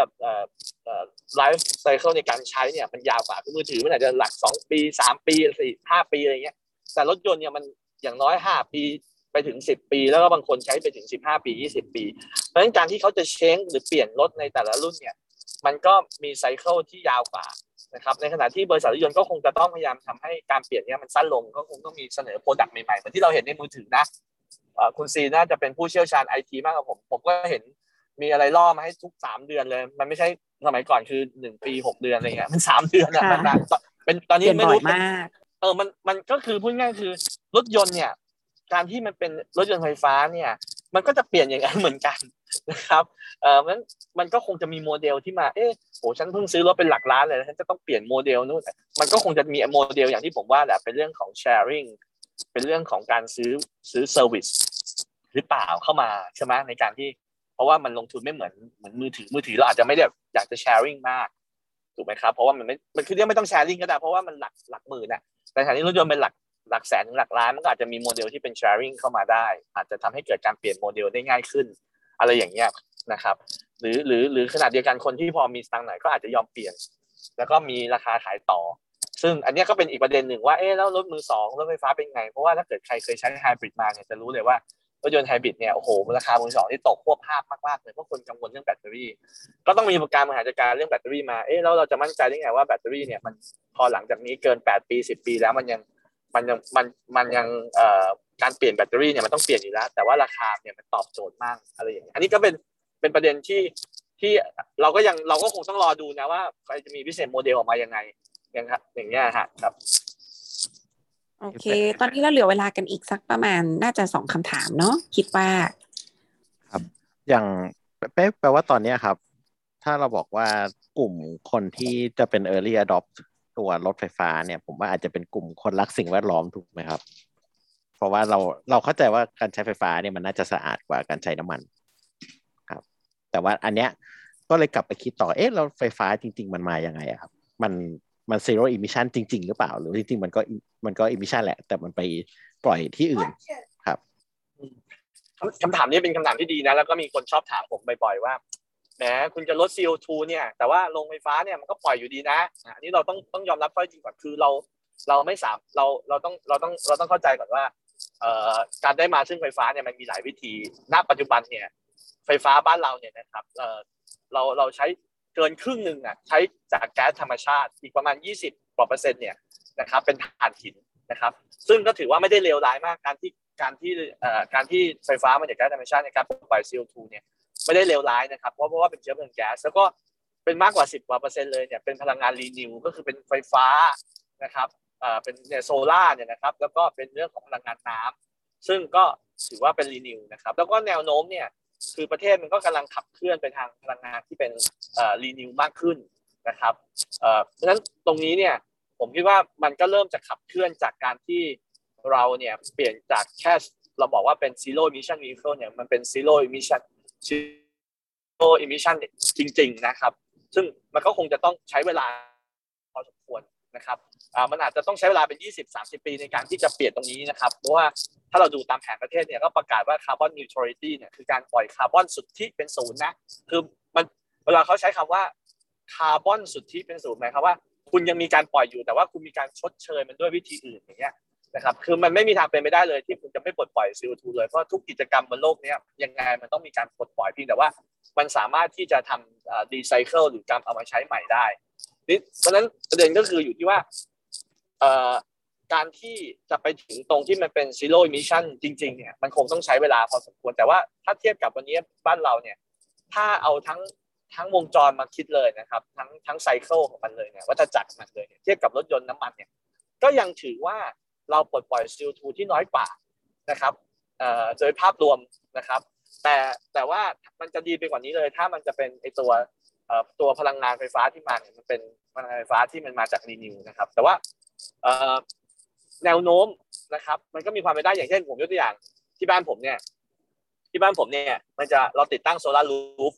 ไลฟ์ไซเคิลในการใช้เนี่ยมันยาวกว่ามือถือมันอาจจะหลัก2ปี3ปี4 5ปีอะไรเงี้ยแต่รถยนต์เนี่ยมันอย่างน้อย5ปีไปถึง10ปีแล้วก็บางคนใช้ไปถึง15ปี20ปีเพราะฉะนั้นการที่เขาจะเช้งหรือเปลี่ยนรถในแต่ละรุ่นเนี่ยมันก็มีไซเคิลที่ยาวกว่านะครับในขณะที่บริษัทรถยนต์ก็คงจะต้องพยายามทำให้การเปลี่ยนเนี่ยมันสั้นลงก็คงต้องมีเสนอโปรดักต์ใหม่ๆเหมือนที่เราเห็นในมือถือนะคุณซีน่าจะเป็นผู้เชี่ยวชาญ IT มากกว่าผมก็เห็นมีอะไรล่อมาให้ทุก3เดือนเลยมันไม่ใช่สมัยก่อนคือ1ปี6เดือนอะไรเงี้ยมัน3เดือนอ่ะมันเป็นตอนนี้ไม่รู้มันก็คือพูดง่ายคือรถยนต์เนี่ยการที่มันเป็นรถยนต์ไฟฟ้าเนี่ยมันก็จะเปลี่ยนอย่างนั้นเหมือนกันนะครับงั้นมันก็คงจะมีโมเดลที่มาโหฉันเพิ่งซื้อรถเป็นหลักล้านเลยฉันจะต้องเปลี่ยนโมเดลนู่นมันก็คงจะมีโมเดลอย่างที่ผมว่าแหละเป็นเรื่องของ sharing เป็นเรื่องของการซื้อ service หรือเปล่าเข้ามาใช่ไหมในการที่เพราะว่ามันลงทุนไม่เหมือนมือถือเราอาจจะไม่ได้อยากจะ sharing มากถูกไหมครับเพราะว่ามันคือเรื่องไม่ต้อง sharing ก็ได้เพราะว่ามันหลักหมื่นน่ะแต่ขณะที่รถยนต์เป็นหลักแสนถึงหลักล้านมันก็อาจจะมีโมเดลที่เป็น sharing เข้ามาได้อาจจะทำให้เกิดการเปลี่ยนโมเดลได้ง่ายขึ้นอะไรอย่างเงี้ยนะครับหรือขนาดเดียวกันคนที่พอมีสตางค์หน่อยก็อาจจะยอมเปลี่ยนแล้วก็มีราคาขายต่อซึ่งอันนี้ก็เป็นอีกประเด็นหนึ่งว่าแล้วรถมือสองรถไฟฟ้าเป็นไงเพราะว่าถ้าเกิดใครเคยใช้ไฮบริดมาเนี่ยจะรู้เลยว่ารถยนต์ไฮบริดเนี่ยโอ้โหราคามือสองนี่ตกควบภาพมากๆเลยเพราะคนกังวลเรื่องแบตเตอรี่ก็ต้องมีการบริหารจัดการเรื่องแบตเตอรี่มาแล้วเราจะมั่นใจได้ไงว่าแบตเตอรี่เนี่ยมันพอหลังจากนี้เกิน8ปี10ปีแล้วมันยังการเปลี่ยนแบตเตอรี่เนี่ยมันต้องเปลี่ยนอยู่แล้วแต่ว่าราคาเนี่ยมันตอบโจทย์มากอะไรอย่างเงี้ยอันนี้ก็เป็นประเด็นที่เราก็คงต้องรอดูนะว่าใครจะมีพิเศษโมเดลออกมายังไงครับอย่างเงี้ยฮะครับโอเคตอนนี้เราเหลือเวลากันอีกสักประมาณน่าจะ2คำถามเนาะคิดว่าครับอย่างแปลว่าตอนนี้ครับถ้าเราบอกว่ากลุ่มคนที่จะเป็น early adoptตัวรถไฟฟ้าเนี่ยผมว่าอาจจะเป็นกลุ่มคนรักสิ่งแวดล้อมถูกไหมครับเพราะว่าเราเข้าใจว่าการใช้ไฟฟ้าเนี่ยมันน่าจะสะอาดกว่าการใช้น้ำมันครับแต่ว่าอันเนี้ยก็เลยกลับไปคิดต่อแล้วไฟฟ้าจริงๆมันมายังไงอะครับมัน zero emission จริงๆหรือเปล่าหรือจริงๆมันก็ emission แหละแต่มันไปปล่อยที่อื่นครับคำถามนี้เป็นคำถามที่ดีนะแล้วก็มีคนชอบถามผมบ่อยๆว่าแหมคุณจะลด CO2 เนี่ยแต่ว่าโรงไฟฟ้าเนี่ยมันก็ปล่อยอยู่ดีนะอันนี้เราต้องยอมรับข้อจริงก่อนคือเราไม่สามเราต้องเข้าใจก่อนว่าการได้มาซึ่งไฟฟ้าเนี่ยมันมีหลายวิธีณปัจจุบันเนี่ยไฟฟ้าบ้านเราเนี่ยนะครับเราใช้เกินครึ่งนึงอ่ะใช้จากแก๊สธรรมชาติอีกประมาณ20กว่า%เนี่ยนะครับเป็นถ่านหินนะครับซึ่งก็ถือว่าไม่ได้เลวร้ายมากการที่ไฟฟ้ามาจากแก๊สธรรมชาติในการปล่อย CO2 เนี่ยไม่ได้เลวร้ายนะครับเพราะว่าเป็นเชื้อเพลิงแก๊สแล้วก็เป็นมากกว่า10กว่า%เลยเนี่ยเป็นพลังงานรีนิวก็คือเป็นไฟฟ้านะครับเป็นเนี่ยโซล่าเนี่ยนะครับแล้วก็เป็นเรื่องของพลังงานน้ำซึ่งก็ถือว่าเป็นรีนิวนะครับแล้วก็แนวโน้มเนี่ยคือประเทศมันก็กำลังขับเคลื่อนไปทางพลังงานที่เป็นรีนิวมากขึ้นนะครับเพราะฉะนั้นตรงนี้เนี่ยผมคิดว่ามันก็เริ่มจะขับเคลื่อนจากการที่เราเนี่ยเปลี่ยนจากแค่เราบอกว่าเป็น zero emission vehicle เนี่ยมันเป็น zero emission จริงๆนะครับซึ่งมันก็คงจะต้องใช้เวลาพอสมควรนะครับมันอาจจะต้องใช้เวลาเป็น 20-30 ปีในการที่จะเปลี่ยนตรงนี้นะครับเพราะว่าถ้าเราดูตามแผนประเทศเนี่ยก็ประกาศว่า carbon neutrality เนี่ยคือการปล่อยคาร์บอนสุทธิเป็นศูนย์นะคือมันเวลาเขาใช้คำว่าคาร์บอนสุทธิเป็นศูนย์หมายความว่าคุณยังมีการปล่อยอยู่แต่ว่าคุณมีการชดเชยมันด้วยวิธีอื่นอย่างเงี้ยนะครับคือมันไม่มีทางเป็นไปได้เลยที่คุณจะไม่ปลดปล่อย CO2 เลยเพราะทุกกิจกรรมบนโลกนี้ยังไงมันต้องมีการปลดปล่อยเพียงแต่ว่ามันสามารถที่จะทำรีไซเคิลหรือการเอามาใช้ใหม่ได้เพราะฉะนั้นประเด็นก็คืออยู่ที่ว่า การที่จะไปถึงตรงที่มันเป็น zero emission จริงๆเนี่ยมันคงต้องใช้เวลาพอสมควรแต่ว่าถ้าเทียบกับวันนี้บ้านเราเนี่ยถ้าเอาทั้งวงจรมาคิดเลยนะครับทั้งไซเคิลของมันเลยเนี่ยวัฏจักรมันเลยเนี่ยเทียบกับรถยนต์น้ำมันเนี่ยก็ยังถือว่าเราปลดปล่อย CO2 ที่น้อยกว่านะครับโดยภาพรวมนะครับแต่ว่ามันจะดีไปกว่านี้เลยถ้ามันจะเป็นไอตัวพลังงานไฟฟ้าที่มาเนี่ยมันเป็นพลังงานไฟฟ้าที่มันมาจากรีนิวนะครับแต่ว่าแนวโน้มนะครับมันก็มีความเป็นได้อย่างเช่นผมยกตัวอย่างที่บ้านผมเนี่ยมันจะเราติดตั้งโซลาร์รูฟ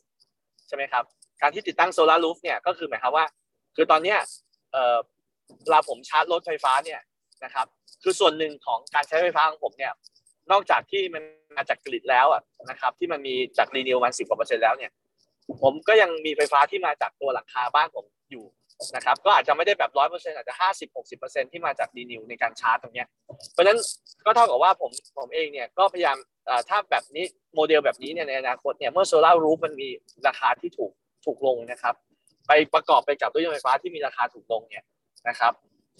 ใช่ไหมครับการที่ติดตั้งโซลาร์รูฟเนี่ยก็คือหมายความว่าคือตอนเนี้ยเวลาผมชาร์จรถไฟฟ้าเนี่ยนะครับคือส่วนหนึ่งของการใช้ไฟฟ้าของผมเนี่ยนอกจากที่มันมาจากกริดแล้วอ่ะนะครับที่มันมีจากรีนิวมัน10%แล้วเนี่ยผมก็ยังมีไฟฟ้าที่มาจากตัวหลังคาบ้านผมอยู่นะครับก็อาจจะไม่ได้แบบ 100% อาจจะ 50-60% ที่มาจากรีนิวในการชาร์จตรงเนี้ยเพราะฉะนั้นก็เท่ากับว่าผมเองเนี่ยก็พยายามถ้าแบบนี้โมเดลแบบนี้เนี่ยในอนาคตเนี่ยเมื่อโซล่ารูฟมันมีราคาที่ถูกลงนะครับไปประกอบไปกับรถยนต์ไฟฟ้าที่มีราคาถูกลงเนี่ยนะครับ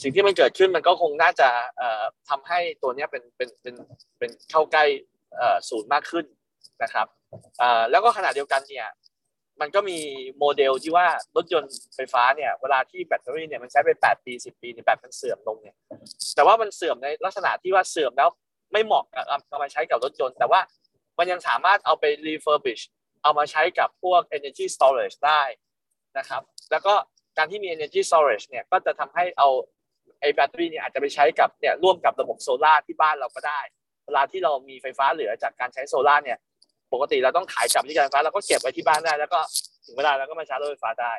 สิ่งที่มันเกิดขึ้นมันก็คงน่าจะทำให้ตัวนี้เป็นเข้าใกล้ศูนย์มากขึ้นนะครับแล้วก็ขณะเดียวกันเนี่ยมันก็มีโมเดลที่ว่ารถยนต์ไฟฟ้าเนี่ยเวลาที่แบตเตอรี่เนี่ยมันใช้ไป8ปี10ปีเนี่ยแบตมันเสื่อมลงเนี่ยแต่ว่ามันเสื่อมในลักษณะที่ว่าเสื่อมแล้วไม่เหมาะกับเอามาใช้กับรถยนต์แต่ว่ามันยังสามารถเอาไป refurbish เอามาใช้กับพวก energy storage ได้นะครับแล้วก็การที่มี energy storage เนี่ยก็จะทำให้เอาไอ้แบตเตอรี่เนี่ยอาจจะไปใช้กับเนี่ยร่วมกับระบบโซล่าที่บ้านเราก็ได้เวลาที่เรามีไฟฟ้าเหลือจากการใช้โซล่าเนี่ยปกติเราต้องขายกลับที่การไฟฟ้าเราก็เก็บไว้ที่บ้านได้แล้วก็ถึงเวลาเราก็มาชาร์จรถไฟฟ้าได้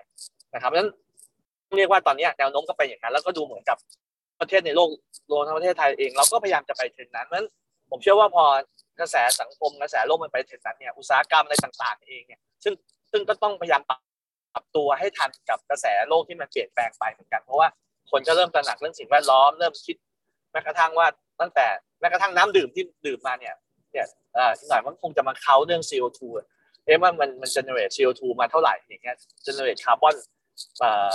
นะครับเพราะฉะนั้นเรียกว่าตอนนี้แนวโน้มก็ไปอย่างนั้นแล้วก็ดูเหมือนกับประเทศในโลกรวมทั้งประเทศไทยเองเราก็พยายามจะไปถึงนั้นเพราะฉะนั้นผมเชื่อว่าพอกระแสสังคมกระแสโลกมันไปถึงนั้นเนี่ยอุตสาหกรรมอะไรต่างๆเองเนี่ยซึ่งก็ต้องพยายามปรับตัวให้ทันกับกระแสโลกที่มันเปลี่ยนแปลงไปเหมือนกันเพราะว่าคนก็เริ่มตระหนักเรื่องสิ่งแวดล้อมเริ่มคิดแม้กระทั่งว่าตั้งแต่แม้กระทั่งน้ำดื่มที่ดื่มมาเนี่ยหน่อยมันคงจะมาเค้าเรื่อง CO2 ว่ามันเจเนเรต CO2 มาเท่าไหร่อย่างเงี้ยเจเนเรตคาร์บอน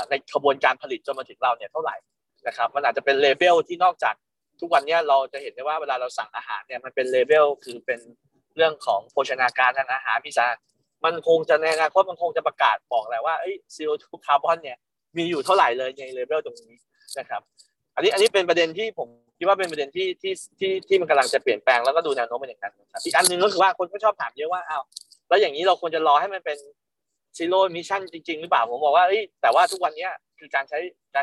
ในกระบวนการผลิตจนมาถึงเราเนี่ยเท่าไหร่นะครับมันอาจจะเป็นเลเบลที่นอกจากทุกวันนี้เราจะเห็นได้ว่าเวลาเราสั่งอาหารเนี่ยมันเป็นเลเบลคือเป็นเรื่องของโภชนาการทางอาหารพิซซ่ามันคงจะในอนาคตมันคงจะประกาศบอกแหละว่าCO2 คาร์บอนเนี่ยมีอยู่เท่าไหร่เลยในเลเวลตรงนี้นะครับอันนี้เป็นประเด็นที่ผมคิดว่าเป็นประเด็นที่มันกำลังจะเปลี่ยนแปลงแล้วก็ดูแนวโน้มเป็นอย่างนั้นนะครับอีกอันนึงก็คือว่าคนก็ชอบถามเยอะว่าอ้าวแล้วอย่างนี้เราควรจะรอให้มันเป็นซีโร่มิชชั่นจริงๆหรือเปล่าผมบอกว่าแต่ว่าทุกวันนี้คือการใ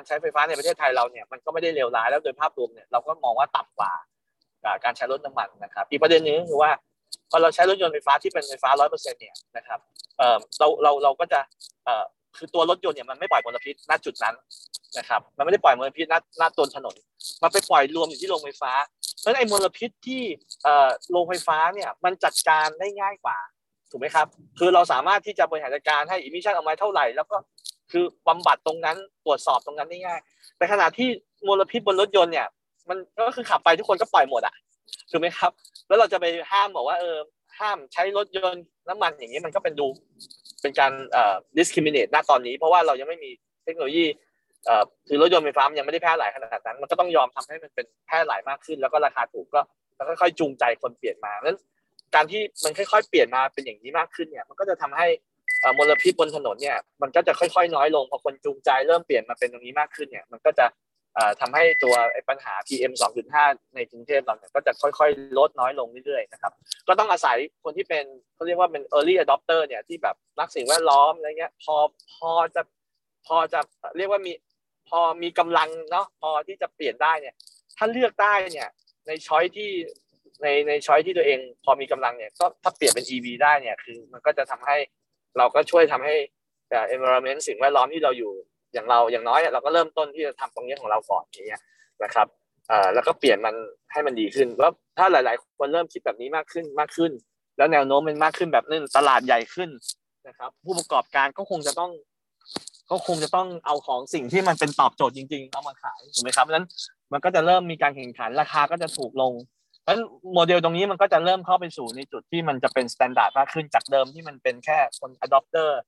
ช้ไฟฟ้าในประเทศไทยเราเนี่ยมันก็ไม่ได้เลวร้ายแล้วโดยภาพรวมเนี่ยเราก็มองว่าต่ำกว่าการใช้รถน้ำมันนะครับอีกประเด็นนึงคือว่าพอเราใช้รถยนต์ไฟฟ้าที่เป็นไฟฟ้า 100% เนี่ยนะครับเราก็จะคือตัวรถยนต์เนี่ยมันไม่ปล่อยมลพิษณจุดนั้นนะครับมันไม่ได้ปล่อยมลพิษณต้นถนนมันไปปล่อยรวมอยู่ที่โรงไฟฟ้าเพราะฉะนั้นไอ้มลพิษที่โรงไฟฟ้าเนี่ยมันจัดการได้ง่ายกว่าถูกมั้ยครับคือเราสามารถที่จะบริหารจัดการให้อิมิชั่นออกมาเท่าไหร่แล้วก็คือบำบัดตรงนั้นตรวจสอบตรงนั้นได้ง่ายแต่ขณะที่มลพิษบนรถยนต์เนี่ยมันก็คือขับไปทุกคนก็ปล่อยหมดอ่ะถูกมั้ยครับแล้วเราจะไปห้ามบอกว่าห้ามใช้รถยนต์น้ำมันอย่างนี้มันก็เป็นดูเป็นการdiscriminate ณตอนนี้เพราะว่าเรายังไม่มีเทคโนโลยีคือรถยนต์ไฟฟ้ามันยังไม่ได้แพร่หลายขนาดนั้นมันก็ต้องยอมทำให้มันเป็นแพร่หลายมากขึ้นแล้วก็ราคาถูกก็แล้วค่อยๆจูงใจคนเปลี่ยนมางั้นการที่มันค่อยๆเปลี่ยนมาเป็นอย่างนี้มากขึ้นเนี่ยมันก็จะทำให้มลพิษบนถนนเนี่ยมันก็จะค่อยๆน้อยลงพอคนจูงใจเริ่มเปลี่ยนมาเป็นตรงนี้มากขึ้นเนี่ยมันก็จะทำให้ตัวปัญหา PM 2.5 ในกรุงเทพเราเนี่ยก็จะค่อยๆลดน้อยลงเรื่อยๆนะครับก็ต้องอาศัยคนที่เป็นเขาเรียกว่าเป็น early adopter เนี่ยที่แบบรักสิ่งแวดล้อมอะไรเงี้ยพอจะเรียกว่ามีพอมีกำลังเนาะพอที่จะเปลี่ยนได้เนี่ยถ้าเลือกได้เนี่ยในช้อยที่ในช้อยที่ตัวเองพอมีกำลังเนี่ยก็ถ้าเปลี่ยนเป็น EV ได้เนี่ยคือมันก็จะทำให้เราก็ช่วยทำให้environment สิ่งแวดล้อมที่เราอยู่อย่างเราอย่างน้อยเราก็เริ่มต้นที่จะทำตรงนี้ของเราก่อนอย่างเงี้ยนะครับแล้วก็เปลี่ยนมันให้มันดีขึ้นแล้วถ้าหลายๆคนเริ่มคิดแบบนี้มากขึ้นแล้วแนวโน้มมันมากขึ้นแบบนั้นตลาดใหญ่ขึ้นนะครับผู้ประกอบการก็คงจะต้องเอาของสิ่งที่มันเป็นตอบโจทย์จริงๆเอามาขายถูกไหมครับนั้นมันก็จะเริ่มมีการแข่งขันราคาก็จะถูกลงเพราะฉะนั้นโมเดลตรงนี้มันก็จะเริ่มเข้าไปสู่ในจุดที่มันจะเป็นมาตรฐานมากขึ้นจากเดิมที่มันเป็นแค่คนอะดอปเตอร์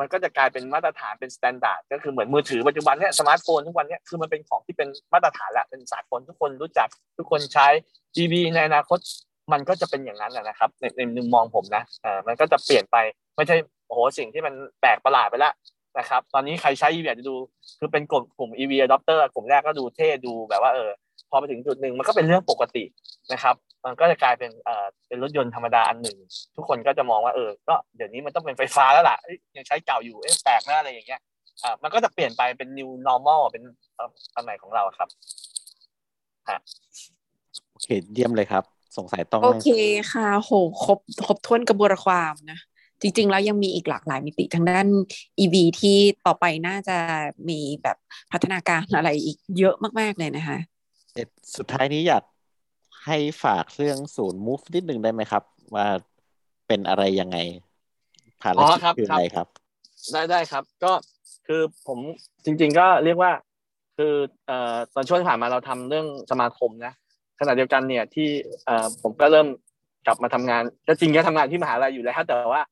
มันก็จะกลายเป็นมาตรฐานเป็นสแตนดาร์ดก็คือเหมือนมือถือปัจจุบันเนี่ยสมาร์ทโฟนทุกวันเนี่ยคือมันเป็นของที่เป็นมาตรฐานละเป็นสากลทุกคนรู้จักทุกคนใช้ EV ในอนาคตมันก็จะเป็นอย่างนั้นแหละนะครับในมุมมองผมนะมันก็จะเปลี่ยนไปไม่ใช่โอ้โหสิ่งที่มันแปลกประหลาดไปละนะครับตอนนี้ใครใช้ EV อาจจะดูคือเป็นกลุ่ม EV adopter กลุ่มแรกก็ดูเท่ดูแบบว่าพอไปถึงจุดนึงมันก็เป็นเรื่องปกตินะครับมันก็จะกลายเป็นรถยนต์ธรรมดาอันหนึ่งทุกคนก็จะมองว่าก็เดี๋ยวนี้มันต้องเป็นไฟฟ้าแล้วล่ะยังใช้เก่าอยู่แปลกหน้าอะไรอย่างเงี้ยมันก็จะเปลี่ยนไปเป็น new normal เป็นอันใหม่ของเราครับฮะโอเคเยี่ยมเลยครับสงสัยต้องโอเคค่ะโหครบถ้วนกระบวนความนะจริงๆแล้วยังมีอีกหลากหลายมิติทางด้าน EV ที่ต่อไปน่าจะมีแบบพัฒนาการอะไรอีกเยอะมากๆเลยนะคะสุดท้ายนี้อยากให้ฝากเรื่องศูนย์ Move นิดนึงได้ไหมครับว่าเป็นอะไรยังไงภารกิจคืออะไรครับได้ครับก็คือผมจริงๆก็เรียกว่าคือตอนช่วงที่ผ่านมาเราทำเรื่องสมาคมนะขณะเดียวกันเนี่ยที่ผมก็เริ่มกลับมาทำงานก็จริงก็ทำงานที่มหาลัยอยู่แล้วแต่ว่า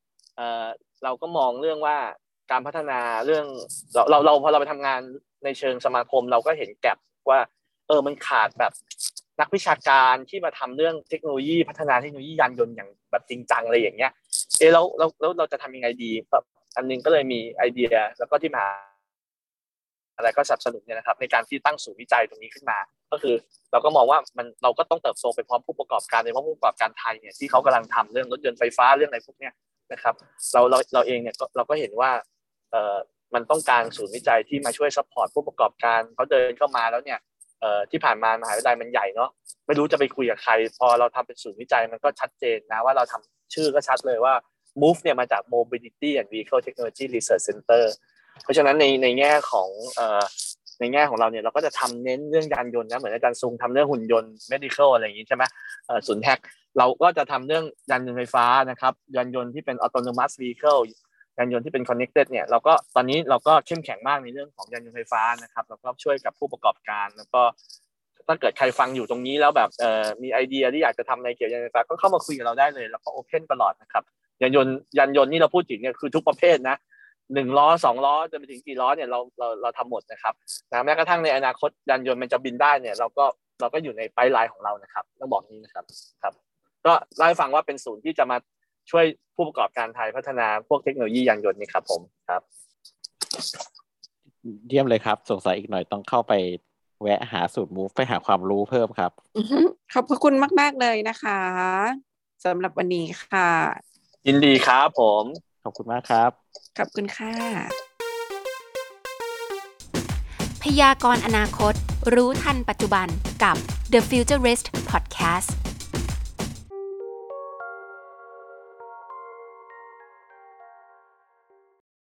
เราก็มองเรื่องว่าการพัฒนาเรื่องเราพอเราไปทำงานในเชิงสมาคมเราก็เห็นแกลบว่ามันขาดแบบนักวิชาการที่มาทำเรื่องเทคโนโลยีพัฒนาเทคโนโลยียานยนต์อย่างแบบจริงจังอะไรอย่างเงี้ยเราจะทำยังไงดีแบบอันนึงก็เลยมีไอเดียแล้วก็ที่มาอะไรก็สนับสนุนเนี่ยนะครับในการที่ตั้งศูนย์วิจัยตรงนี้ขึ้นมาก็คือเราก็มองว่ามันเราก็ต้องเติบโตไปพร้อมผู้ประกอบการโดยเฉพาะผู้ประกอบการไทยเนี่ยที่เขากำลังทำเรื่องรถยนต์ไฟฟ้าเรื่องอะไรพวกเนี้ยนะครับเราเองเนี่ยเราก็เห็นว่ามันต้องการศูนย์วิจัยที่มาช่วยซัพพอร์ตผู้ประกอบการเขาเดินเข้ามาแล้วเนี่ยที่ผ่านมามหาวิทยาลัยมันใหญ่เนาะไม่รู้จะไปคุยกับใครพอเราทำเป็นศูนย์วิจัยมันก็ชัดเจนนะว่าเราทำชื่อก็ชัดเลยว่า Move เนี่ยมาจาก Mobility and Vehicle Technology Research Center เพราะฉะนั้นในแง่ของเราเนี่ยเราก็จะทำเน้นเรื่องยานยนต์นะเหมือนอาจารย์ซุงทำเรื่องหุ่นยนต์ medical อะไรอย่างนี้ใช่ไหมศูนย์แฮกเราก็จะทำเรื่องยานยนต์ไฟฟ้านะครับยานยนต์ที่เป็น autonomous vehicle ยานยนต์ที่เป็น connected เนี่ยเราก็ตอนนี้เราก็เข้มแข็งมากในเรื่องของยานยนต์ไฟฟ้านะครับเราก็ช่วยกับผู้ประกอบการแล้วก็ถ้าเกิดใครฟังอยู่ตรงนี้แล้วแบบมีไอเดียที่อยากจะทำในเกี่ยวกับยานยนต์ไฟฟ้าก็เข้ามาคุยกับเราได้เลยเราก็ open ตลอดนะครับยานยนต์นี่เราพูดถึงเนี่ยคือทุกประเภทนะ1ล้อ2ล้อจนไปถึงกี่ล้อเนี่ยเราทำหมดนะครับนะแม้กระทั่งในอนาคตยานยนต์มันจะบินได้เนี่ยเราก็อยู่ในไพลไลน์ของเรานะครับต้องบอกนี้นะครับครับก็เล่าให้ฟังว่าเป็นศูนย์ที่จะมาช่วยผู้ประกอบการไทยพัฒนาพวกเทคโนโลยียานยนต์นี่ครับผมครับเยี่ยมเลยครับสงสัยอีกหน่อยต้องเข้าไปแวะหาสูตร Move ไปหาความรู้เพิ่มครับขอบคุณมากๆเลยนะคะสำหรับวันนี้ค่ะยินดีครับผมขอบคุณมากครับขอบคุณค่ะพยากรณ์อนาคตรู้ทันปัจจุบันกับ The Futurist Podcast